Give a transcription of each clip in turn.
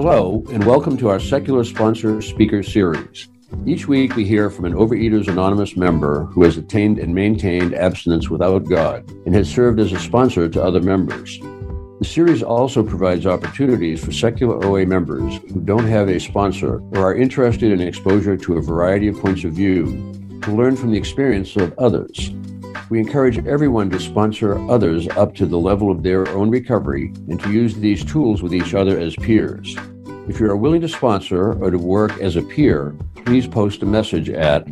Hello, and welcome to our Secular Sponsor Speaker Series. Each week we hear from an Overeaters Anonymous member who has attained and maintained abstinence without God and has served as a sponsor to other members. The series also provides opportunities for Secular OA members who don't have a sponsor or are interested in exposure to a variety of points of view to learn from the experience of others. We encourage everyone to sponsor others up to the level of their own recovery and to use these tools with each other as peers. If you are willing to sponsor or to work as a peer, please post a message at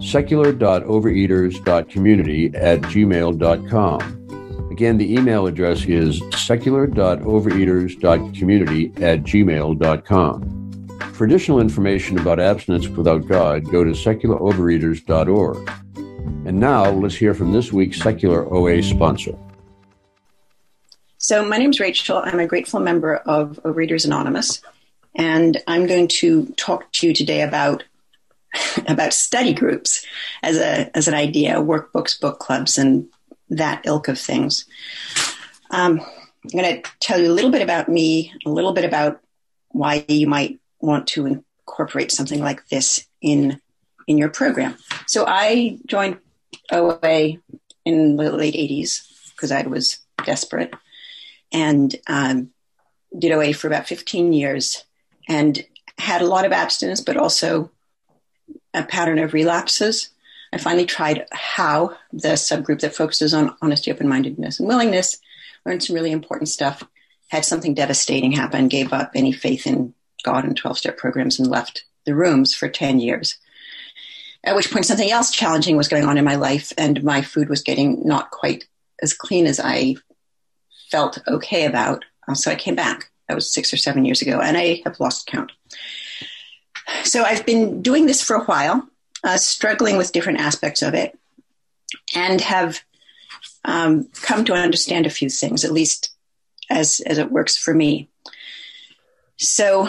secular.overeaters.community@gmail.com. Again, the email address is secular.overeaters.community@gmail.com. For additional information about abstinence without God, go to secularovereaters.org. And now let's hear from this week's Secular OA sponsor. So my name's Rachel. I'm a grateful member of Overeaters Anonymous, and I'm going to talk to you today about study groups as an idea, workbooks, book clubs, and that ilk of things. I'm going to tell you a little bit about me, a little bit about why you might want to incorporate something like this in your program. So I joined OA in the late 80s because I was desperate, and did OA for about 15 years and had a lot of abstinence, but also a pattern of relapses. I finally tried HOW, the subgroup that focuses on honesty, open-mindedness, and willingness, learned some really important stuff, had something devastating happen, gave up any faith in God and 12-step programs, and left the rooms for 10 years. At which point something else challenging was going on in my life, and my food was getting not quite as clean as I felt okay about. So I came back. That was 6 or 7 years ago, and I have lost count. So I've been doing this for a while, struggling with different aspects of it, and have come to understand a few things, at least as it works for me. So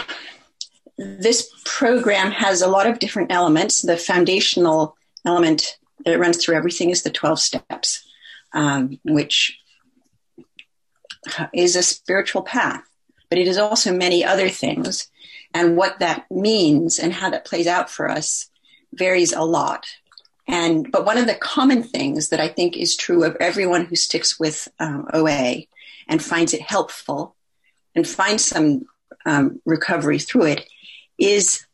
this program has a lot of different elements. The foundational element that runs through everything is the 12 steps, which is a spiritual path, but it is also many other things. And what that means and how that plays out for us varies a lot. But one of the common things that I think is true of everyone who sticks with OA and finds it helpful and finds some recovery through it is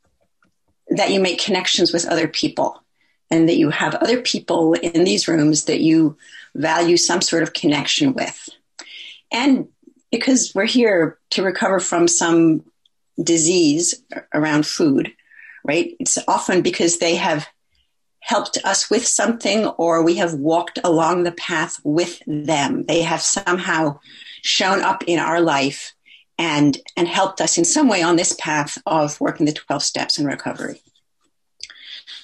that you make connections with other people, and that you have other people in these rooms that you value some sort of connection with. And because we're here to recover from some disease around food, right? It's often because they have helped us with something, or we have walked along the path with them. They have somehow shown up in our life and helped us in some way on this path of working the 12 steps in recovery.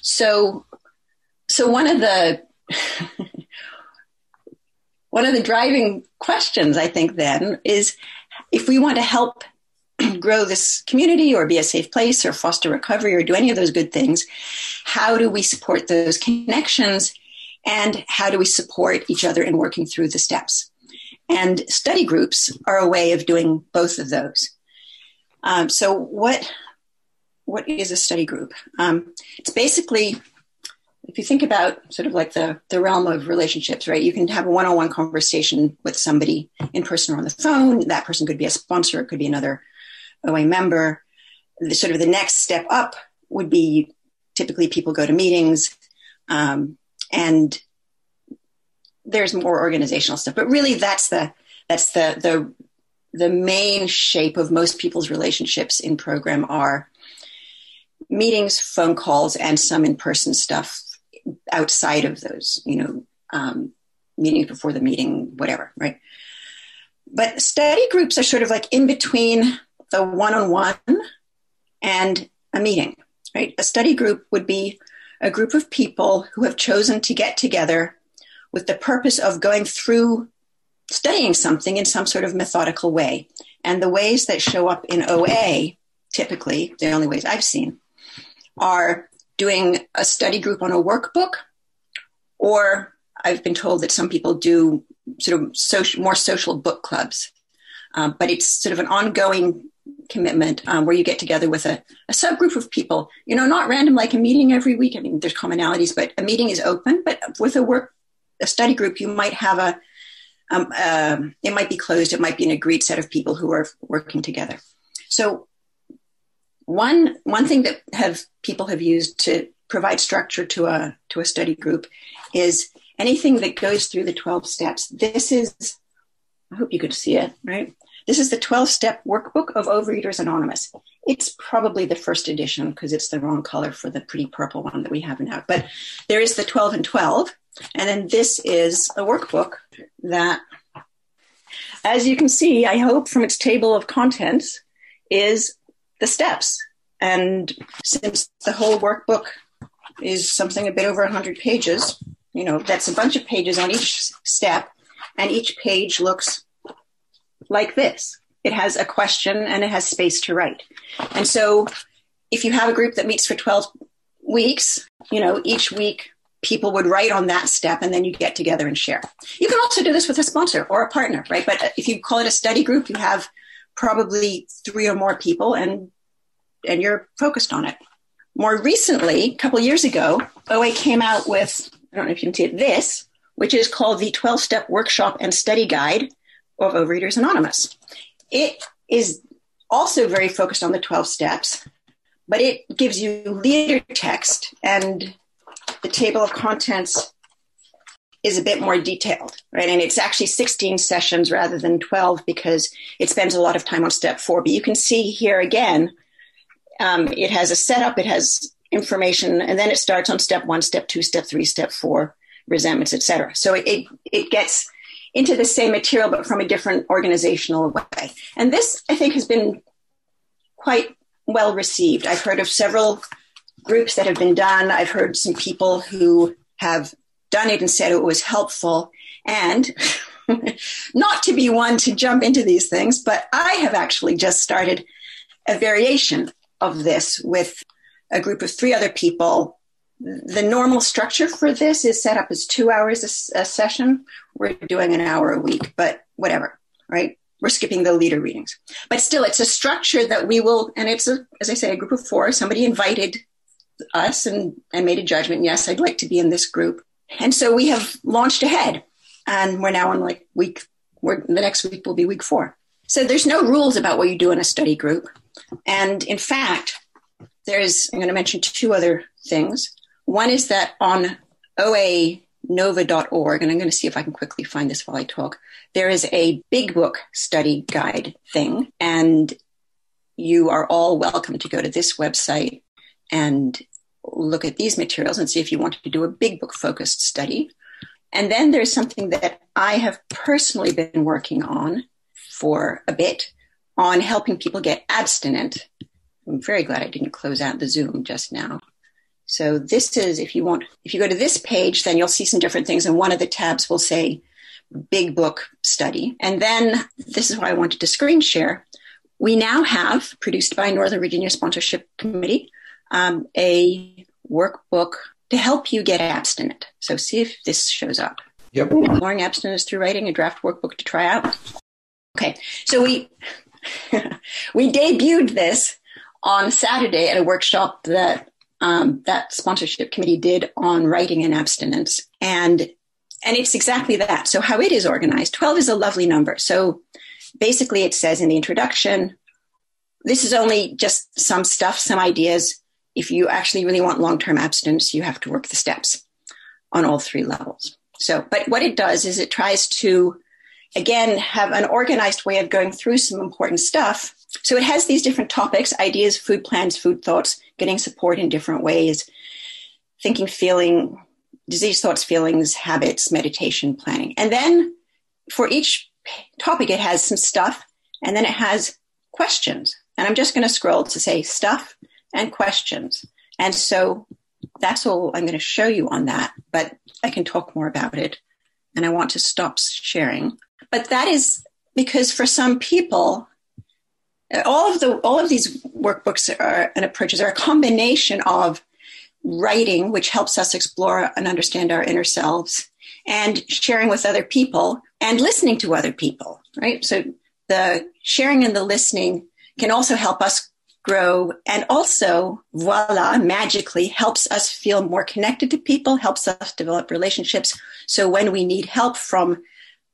So one of the driving questions, I think, then is if we want to help grow this community or be a safe place or foster recovery or do any of those good things, how do we support those connections, and how do we support each other in working through the steps? And study groups are a way of doing both of those. So what is a study group? It's basically, if you think about sort of like the realm of relationships, right? You can have a one-on-one conversation with somebody in person or on the phone. That person could be a sponsor. It could be another OA member. The next step up would be typically people go to meetings, and there's more organizational stuff, but really that's the main shape of most people's relationships in program are meetings, phone calls, and some in-person stuff outside of those, meetings before the meeting, whatever, right? But study groups are sort of like in between the one-on-one and a meeting, right? A study group would be a group of people who have chosen to get together with the purpose of going through studying something in some sort of methodical way. And the ways that show up in OA, typically, the only ways I've seen, are doing a study group on a workbook, or I've been told that some people do sort of social, more social book clubs. But it's sort of an ongoing commitment where you get together with a subgroup of people, you know, not random like a meeting every week. I mean, there's commonalities, but a meeting is open. But with a study group, you might have it might be closed. It might be an agreed set of people who are working together. So one thing that people have used to provide structure to a study group is anything that goes through the 12 steps. This is, I hope you could see it, right? This is the 12 step workbook of Overeaters Anonymous. It's probably the first edition because it's the wrong color for the pretty purple one that we have now. But there is the 12 and 12. And then this is a workbook that, as you can see, I hope from its table of contents, is the steps. And since the whole workbook is something a bit over 100 pages, you know, that's a bunch of pages on each step. And each page looks like this. It has a question and it has space to write. And so if you have a group that meets for 12 weeks, you know, each week people would write on that step and then you get together and share. You can also do this with a sponsor or a partner, right? But if you call it a study group, you have probably 3 or more people and you're focused on it. More recently, a couple years ago, OA came out with, I don't know if you can see it, this, which is called the 12 Step Workshop and Study Guide of Overeaters Anonymous. It is also very focused on the 12 steps, but it gives you leader text and the table of contents is a bit more detailed, right? And it's actually 16 sessions rather than 12 because it spends a lot of time on step 4. But you can see here again, it has a setup, it has information, and then it starts on step 1, step 2, step 3, step 4, resentments, etc. So it gets into the same material, but from a different organizational way. And this, I think, has been quite well received. I've heard of several groups that have been done. I've heard some people who have done it and said it was helpful. And not to be one to jump into these things, but I have actually just started a variation of this with a group of 3 other people. The normal structure for this is set up as 2 hours a session. We're doing an hour a week, but whatever, right? We're skipping the leader readings. But still, it's a structure that we will, and it's, as I say, a group of 4. Somebody invited us and made a judgment. Yes, I'd like to be in this group. And so we have launched ahead. And we're now on like the next week will be week 4. So there's no rules about what you do in a study group. And in fact, I'm going to mention 2 other things. One is that on oanova.org, and I'm going to see if I can quickly find this while I talk, there is a big book study guide thing, and you are all welcome to go to this website and look at these materials and see if you want to do a big book focused study. And then there's something that I have personally been working on for a bit on helping people get abstinent. I'm very glad I didn't close out the Zoom just now. So this is, if you go to this page, then you'll see some different things. And one of the tabs will say big book study. And then this is why I wanted to screen share. We now have, produced by Northern Virginia Sponsorship Committee, a workbook to help you get abstinent. So see if this shows up. Yep. Exploring abstinence through writing, a draft workbook to try out. Okay. So we debuted this on Saturday at a workshop that sponsorship committee did on writing and abstinence. And it's exactly that. So how it is organized, 12 is a lovely number. So basically it says in the introduction, this is only just some stuff, some ideas. If you actually really want long-term abstinence, you have to work the steps on all 3 levels. So, but what it does is it tries to, again, have an organized way of going through some important stuff. So it has these different topics, ideas, food plans, food thoughts, getting support in different ways, thinking, feeling, disease thoughts, feelings, habits, meditation, planning. And then for each topic, it has some stuff, and then it has questions. And I'm just going to scroll to say stuff and questions. And so that's all I'm going to show you on that, but I can talk more about it. And I want to stop sharing. But that is because for some people, all of these workbooks and approaches are a combination of writing, which helps us explore and understand our inner selves, and sharing with other people and listening to other people, right? So the sharing and the listening can also help us grow, and also, voila, magically helps us feel more connected to people, helps us develop relationships. So when we need help from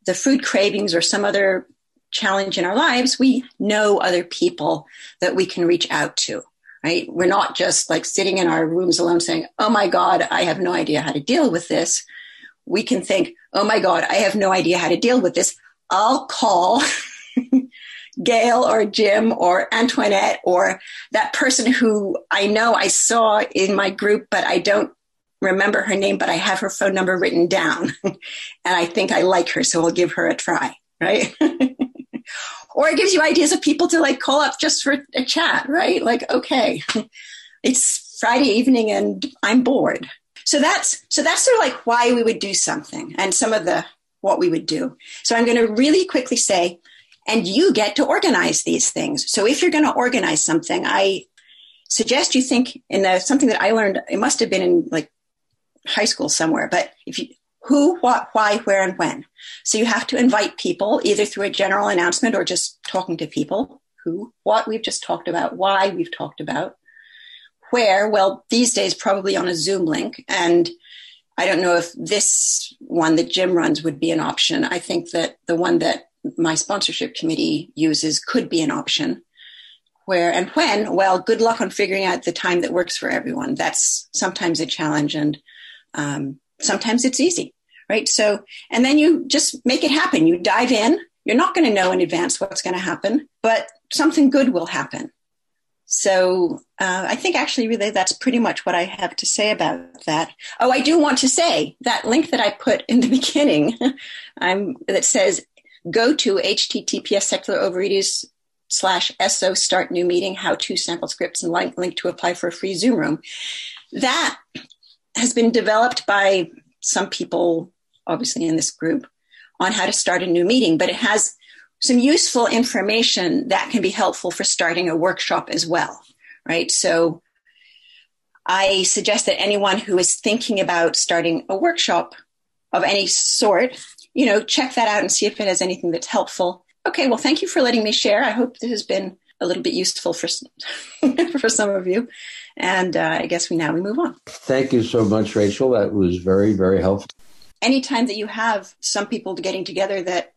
the food cravings or some other challenge in our lives, we know other people that we can reach out to, right? We're not just like sitting in our rooms alone saying, oh my God, I have no idea how to deal with this. We can think, oh my God, I have no idea how to deal with this. I'll call Gail or Jim or Antoinette or that person who I know I saw in my group, but I don't remember her name, but I have her phone number written down and I think I like her, so I'll give her a try, right? Or it gives you ideas of people to like call up just for a chat, right? Like, okay, it's Friday evening and I'm bored. So that's sort of like why we would do something and some of the, what we would do. So I'm going to really quickly say, and you get to organize these things. So if you're going to organize something, I suggest you think in something that I learned, it must have been in like high school somewhere, but if you, who, what, why, where, and when. So you have to invite people either through a general announcement or just talking to people. Who, what we've just talked about, why we've talked about, where, well, these days probably on a Zoom link. And I don't know if this one that Jim runs would be an option. I think that the one that my sponsorship committee uses could be an option. Where and when, well, good luck on figuring out the time that works for everyone. That's sometimes a challenge, and sometimes it's easy, right? So, and then you just make it happen. You dive in. You're not going to know in advance what's going to happen, but something good will happen. So I think actually really that's pretty much what I have to say about that. Oh, I do want to say that link that I put in the beginning that says, go to https://SO/start-new-meeting, how-to sample scripts and link to apply for a free Zoom room. That has been developed by some people, obviously in this group, on how to start a new meeting, but it has some useful information that can be helpful for starting a workshop as well, right? So I suggest that anyone who is thinking about starting a workshop of any sort, you know, check that out and see if it has anything that's helpful. Okay, well, thank you for letting me share. I hope this has been a little bit useful for for some of you. And I guess we move on. Thank you so much, Rachel. That was very, very helpful. Anytime that you have some people getting together that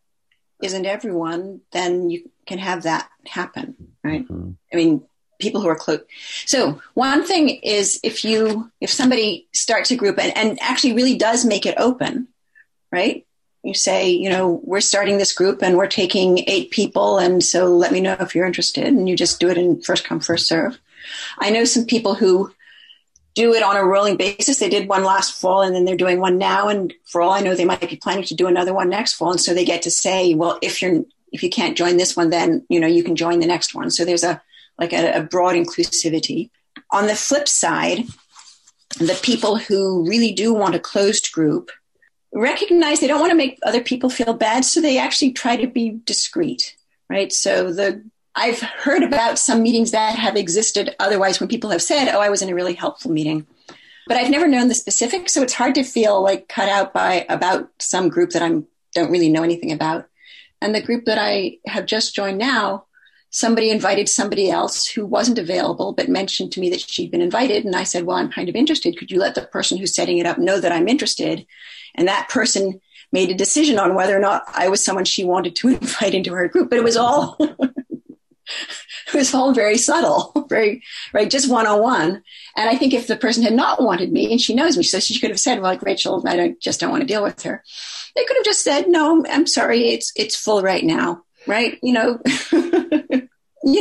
isn't everyone, then you can have that happen, right? Mm-hmm. I mean, people who are close. So one thing is if somebody starts a group and actually really does make it open, right? You say, you know, we're starting this group and we're taking 8 people. And so let me know if you're interested, and you just do it in first come, first serve. I know some people who do it on a rolling basis. They did one last fall and then they're doing one now. And for all I know, they might be planning to do another one next fall. And so they get to say, well, if you can't join this one, then, you know, you can join the next one. So there's a broad inclusivity. On the flip side, the people who really do want a closed group recognize they don't want to make other people feel bad, so they actually try to be discreet, right? So I've heard about some meetings that have existed otherwise when people have said, oh, I was in a really helpful meeting. But I've never known the specifics, so it's hard to feel like cut out about some group that I don't really know anything about. And the group that I have just joined now, somebody invited somebody else who wasn't available but mentioned to me that she'd been invited. And I said, well, I'm kind of interested. Could you let the person who's setting it up know that I'm interested? And that person made a decision on whether or not I was someone she wanted to invite into her group. But it was all very subtle, very right, just one-on-one. And I think if the person had not wanted me, and she knows me, so she could have said, well, like, Rachel, I just don't want to deal with her. They could have just said, no, I'm sorry, it's full right now, right? You know, you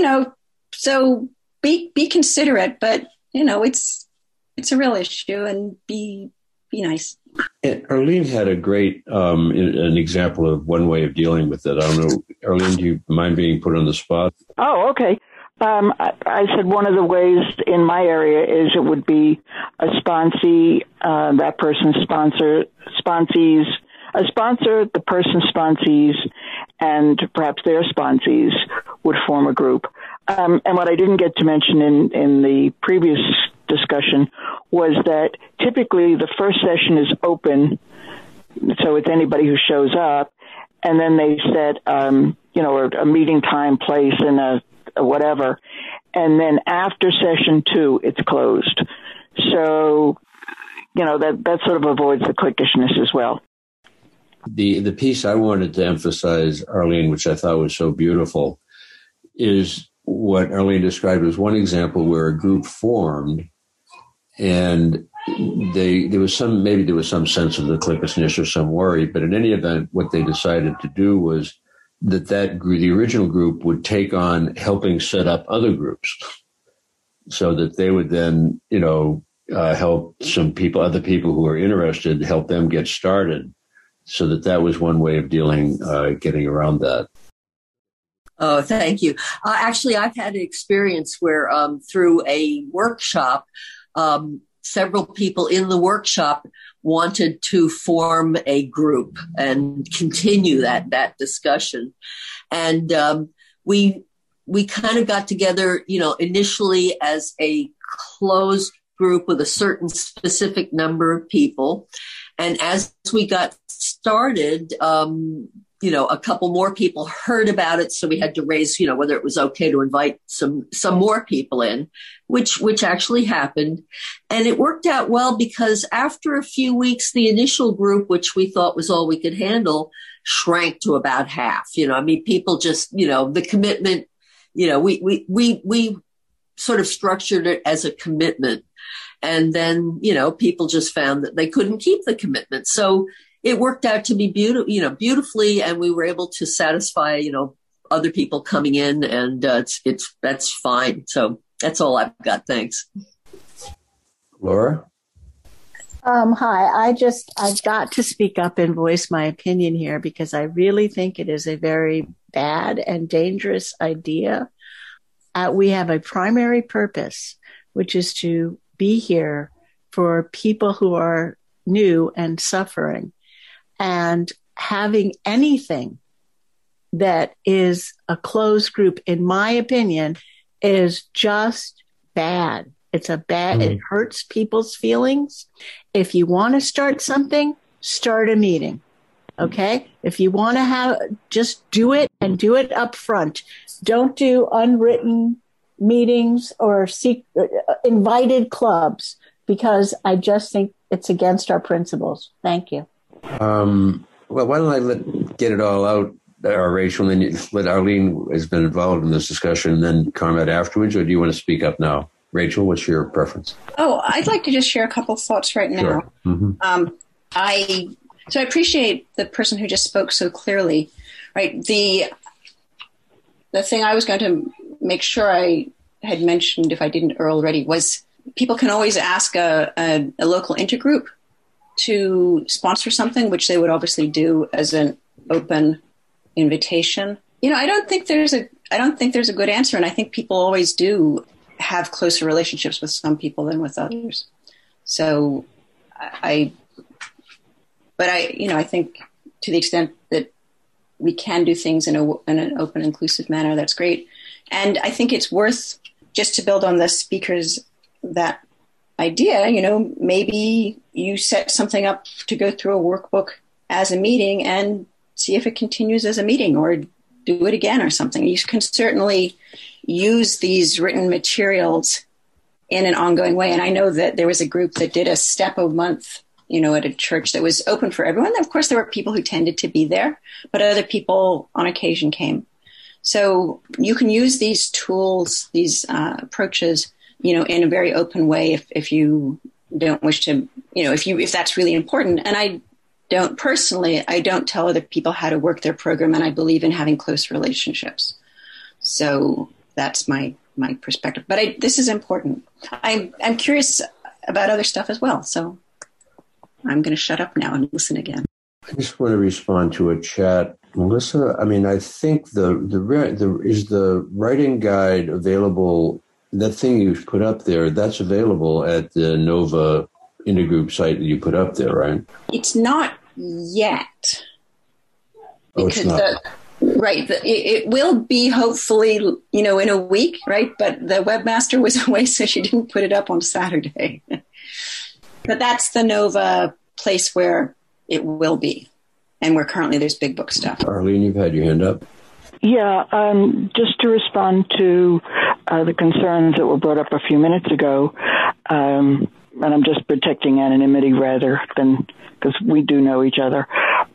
know, so be considerate, but you know, it's a real issue, and be nice. And Arlene had a great an example of one way of dealing with it. I don't know, Arlene, do you mind being put on the spot? Oh, okay. I said one of the ways in my area is it would be a sponsee, that person sponsees, a sponsor, the person sponsees, and perhaps their sponsees would form a group. And what I didn't get to mention in the previous discussion was that typically the first session is open, so it's anybody who shows up, and then they set, a meeting time, place, and a whatever. And then after session 2, it's closed. So, you know, that sort of avoids the cliquishness as well. The piece I wanted to emphasize, Arlene, which I thought was so beautiful, is what Arlene described as one example where a group formed and there was some sense of the cliquishness or some worry, but in any event, what they decided to do was that group, the original group, would take on helping set up other groups, so that they would then, you know, help some people, other people who are interested, help them get started. So that was one way of getting around that. Oh, thank you. Actually, I've had an experience where through a workshop, several people in the workshop wanted to form a group and continue that discussion. And we kind of got together, you know, initially as a closed group with a certain specific number of people. And as we got started, you know, a couple more people heard about it. So we had to raise, you know, whether it was okay to invite some more people in, which actually happened. And it worked out well because after a few weeks, the initial group, which we thought was all we could handle, shrank to about half. You know, I mean, people just, you know, the commitment, you know, we sort of structured it as a commitment. And then, you know, people just found that they couldn't keep the commitment. So it worked out to be beautifully, and we were able to satisfy, you know, other people coming in, and that's fine. So that's all I've got. Thanks, Laura. Hi, I've got to speak up and voice my opinion here because I really think it is a very bad and dangerous idea. We have a primary purpose, which is to be here for people who are new and suffering. And having anything that is a closed group, in my opinion, is just bad. It's it hurts people's feelings. If you want to start something, start a meeting. Okay? If you want to just do it and do it up front. Don't do unwritten meetings or invited clubs, because I just think it's against our principles. Thank you. Well, why don't I get it all out, Rachel, and then let Arlene, has been involved in this discussion, and then comment afterwards, or do you want to speak up now? Rachel, what's your preference? Oh, I'd like to just share a couple thoughts right now. Sure. Mm-hmm. I appreciate the person who just spoke so clearly, right? The thing I was going to make sure I had mentioned, if I didn't already, was people can always ask a local intergroup to sponsor something, which they would obviously do as an open invitation. You know, I don't think there's a good answer, and I think people always do have closer relationships with some people than with others. So, I think to the extent that we can do things in an open, inclusive manner, that's great. And I think it's worth, just to build on the speakers, that idea, you know, maybe you set something up to go through a workbook as a meeting and see if it continues as a meeting or do it again or something. You can certainly use these written materials in an ongoing way. And I know that there was a group that did a step a month, you know, at a church that was open for everyone. Of course, there were people who tended to be there, but other people on occasion came. So you can use these tools, these approaches, you know, in a very open way if you don't wish to, you know, if that's really important. And I don't tell other people how to work their program, and I believe in having close relationships. So that's my perspective. But this is important. I'm curious about other stuff as well. So I'm going to shut up now and listen again. I just want to respond to a chat. Melissa, I mean, I think is the writing guide available? That thing you put up there, that's available at the NOVA intergroup site that you put up there, right? It's not yet. Oh, it's not. It will be hopefully, you know, in a week, right? But the webmaster was away, so she didn't put it up on Saturday. But that's the NOVA place where it will be. And we're currently, there's big book stuff. Arlene, you've had your hand up. Yeah, just to respond to the concerns that were brought up a few minutes ago, and I'm just protecting anonymity rather than because we do know each other,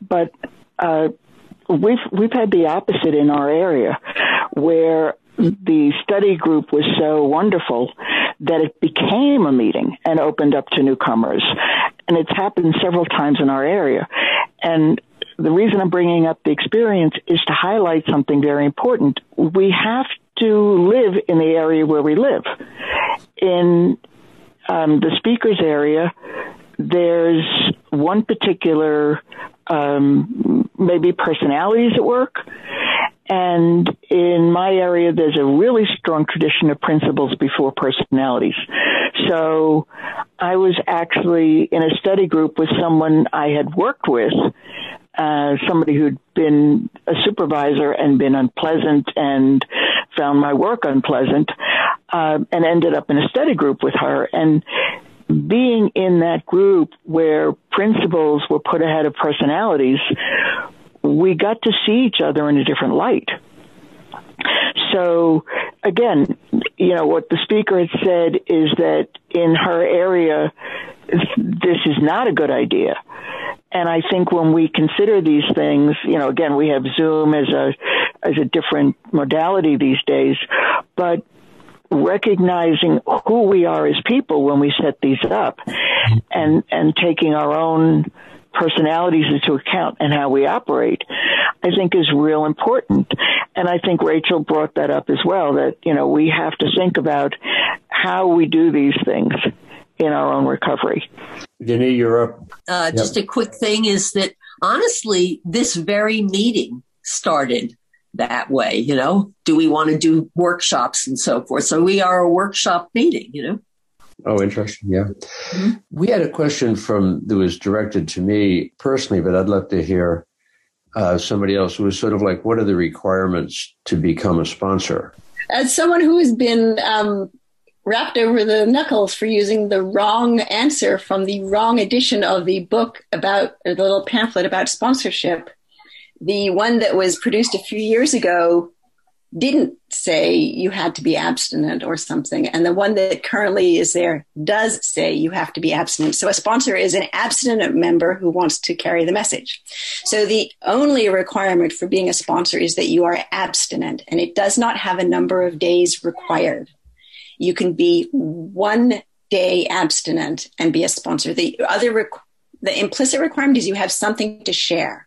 but we've had the opposite in our area where the study group was so wonderful that it became a meeting and opened up to newcomers, and it's happened several times in our area. And the reason I'm bringing up the experience is to highlight something very important. We have to live in the area where we live. In the speaker's area, there's one particular maybe personalities at work, and in my area, there's a really strong tradition of principles before personalities. So I was actually in a study group with someone I had worked with, somebody who'd been a supervisor and been unpleasant and found my work unpleasant, and ended up in a study group with her. And being in that group where principles were put ahead of personalities, we got to see each other in a different light. So, again, you know, what the speaker had said is that in her area, this is not a good idea. And I think when we consider these things, you know, again, we have Zoom as a different modality these days, but recognizing who we are as people when we set these up and taking our own personalities into account and how we operate, I think is real important. And I think Rachel brought that up as well, that, you know, we have to think about how we do these things in our own recovery. Denise, you're up. Just a quick thing is that, honestly, this very meeting started that way, you know. Do we want to do workshops and so forth? So we are a workshop meeting, you know. Oh, interesting. Yeah. Mm-hmm. We had a question that was directed to me personally, but I'd love to hear somebody else. It was sort of like, what are the requirements to become a sponsor? As someone who has been wrapped over the knuckles for using the wrong answer from the wrong edition of the book or the little pamphlet about sponsorship, the one that was produced a few years ago didn't say you had to be abstinent or something. And the one that currently is there does say you have to be abstinent. So a sponsor is an abstinent member who wants to carry the message. So the only requirement for being a sponsor is that you are abstinent, and it does not have a number of days required. You can be 1 day abstinent and be a sponsor. The implicit requirement is you have something to share.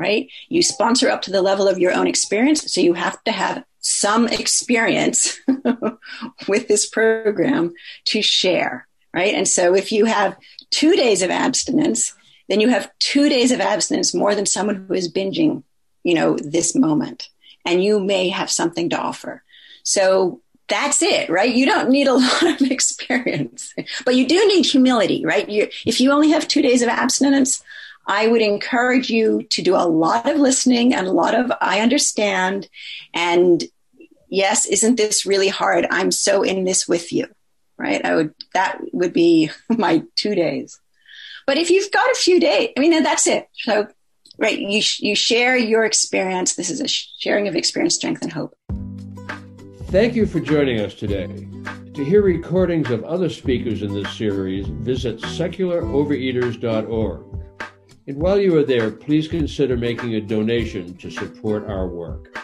Right? You sponsor up to the level of your own experience. So you have to have some experience with this program to share, right? And so if you have 2 days of abstinence, then you have 2 days of abstinence more than someone who is binging, you know, this moment, and you may have something to offer. So that's it, right? You don't need a lot of experience, but you do need humility, right? If you only have 2 days of abstinence, I would encourage you to do a lot of listening and a lot of, I understand, and yes, isn't this really hard? I'm so in this with you, right? That would be my 2 days. But if you've got a few days, I mean, that's it. So, right, you share your experience. This is a sharing of experience, strength, and hope. Thank you for joining us today. To hear recordings of other speakers in this series, visit secularovereaters.org. And while you are there, please consider making a donation to support our work.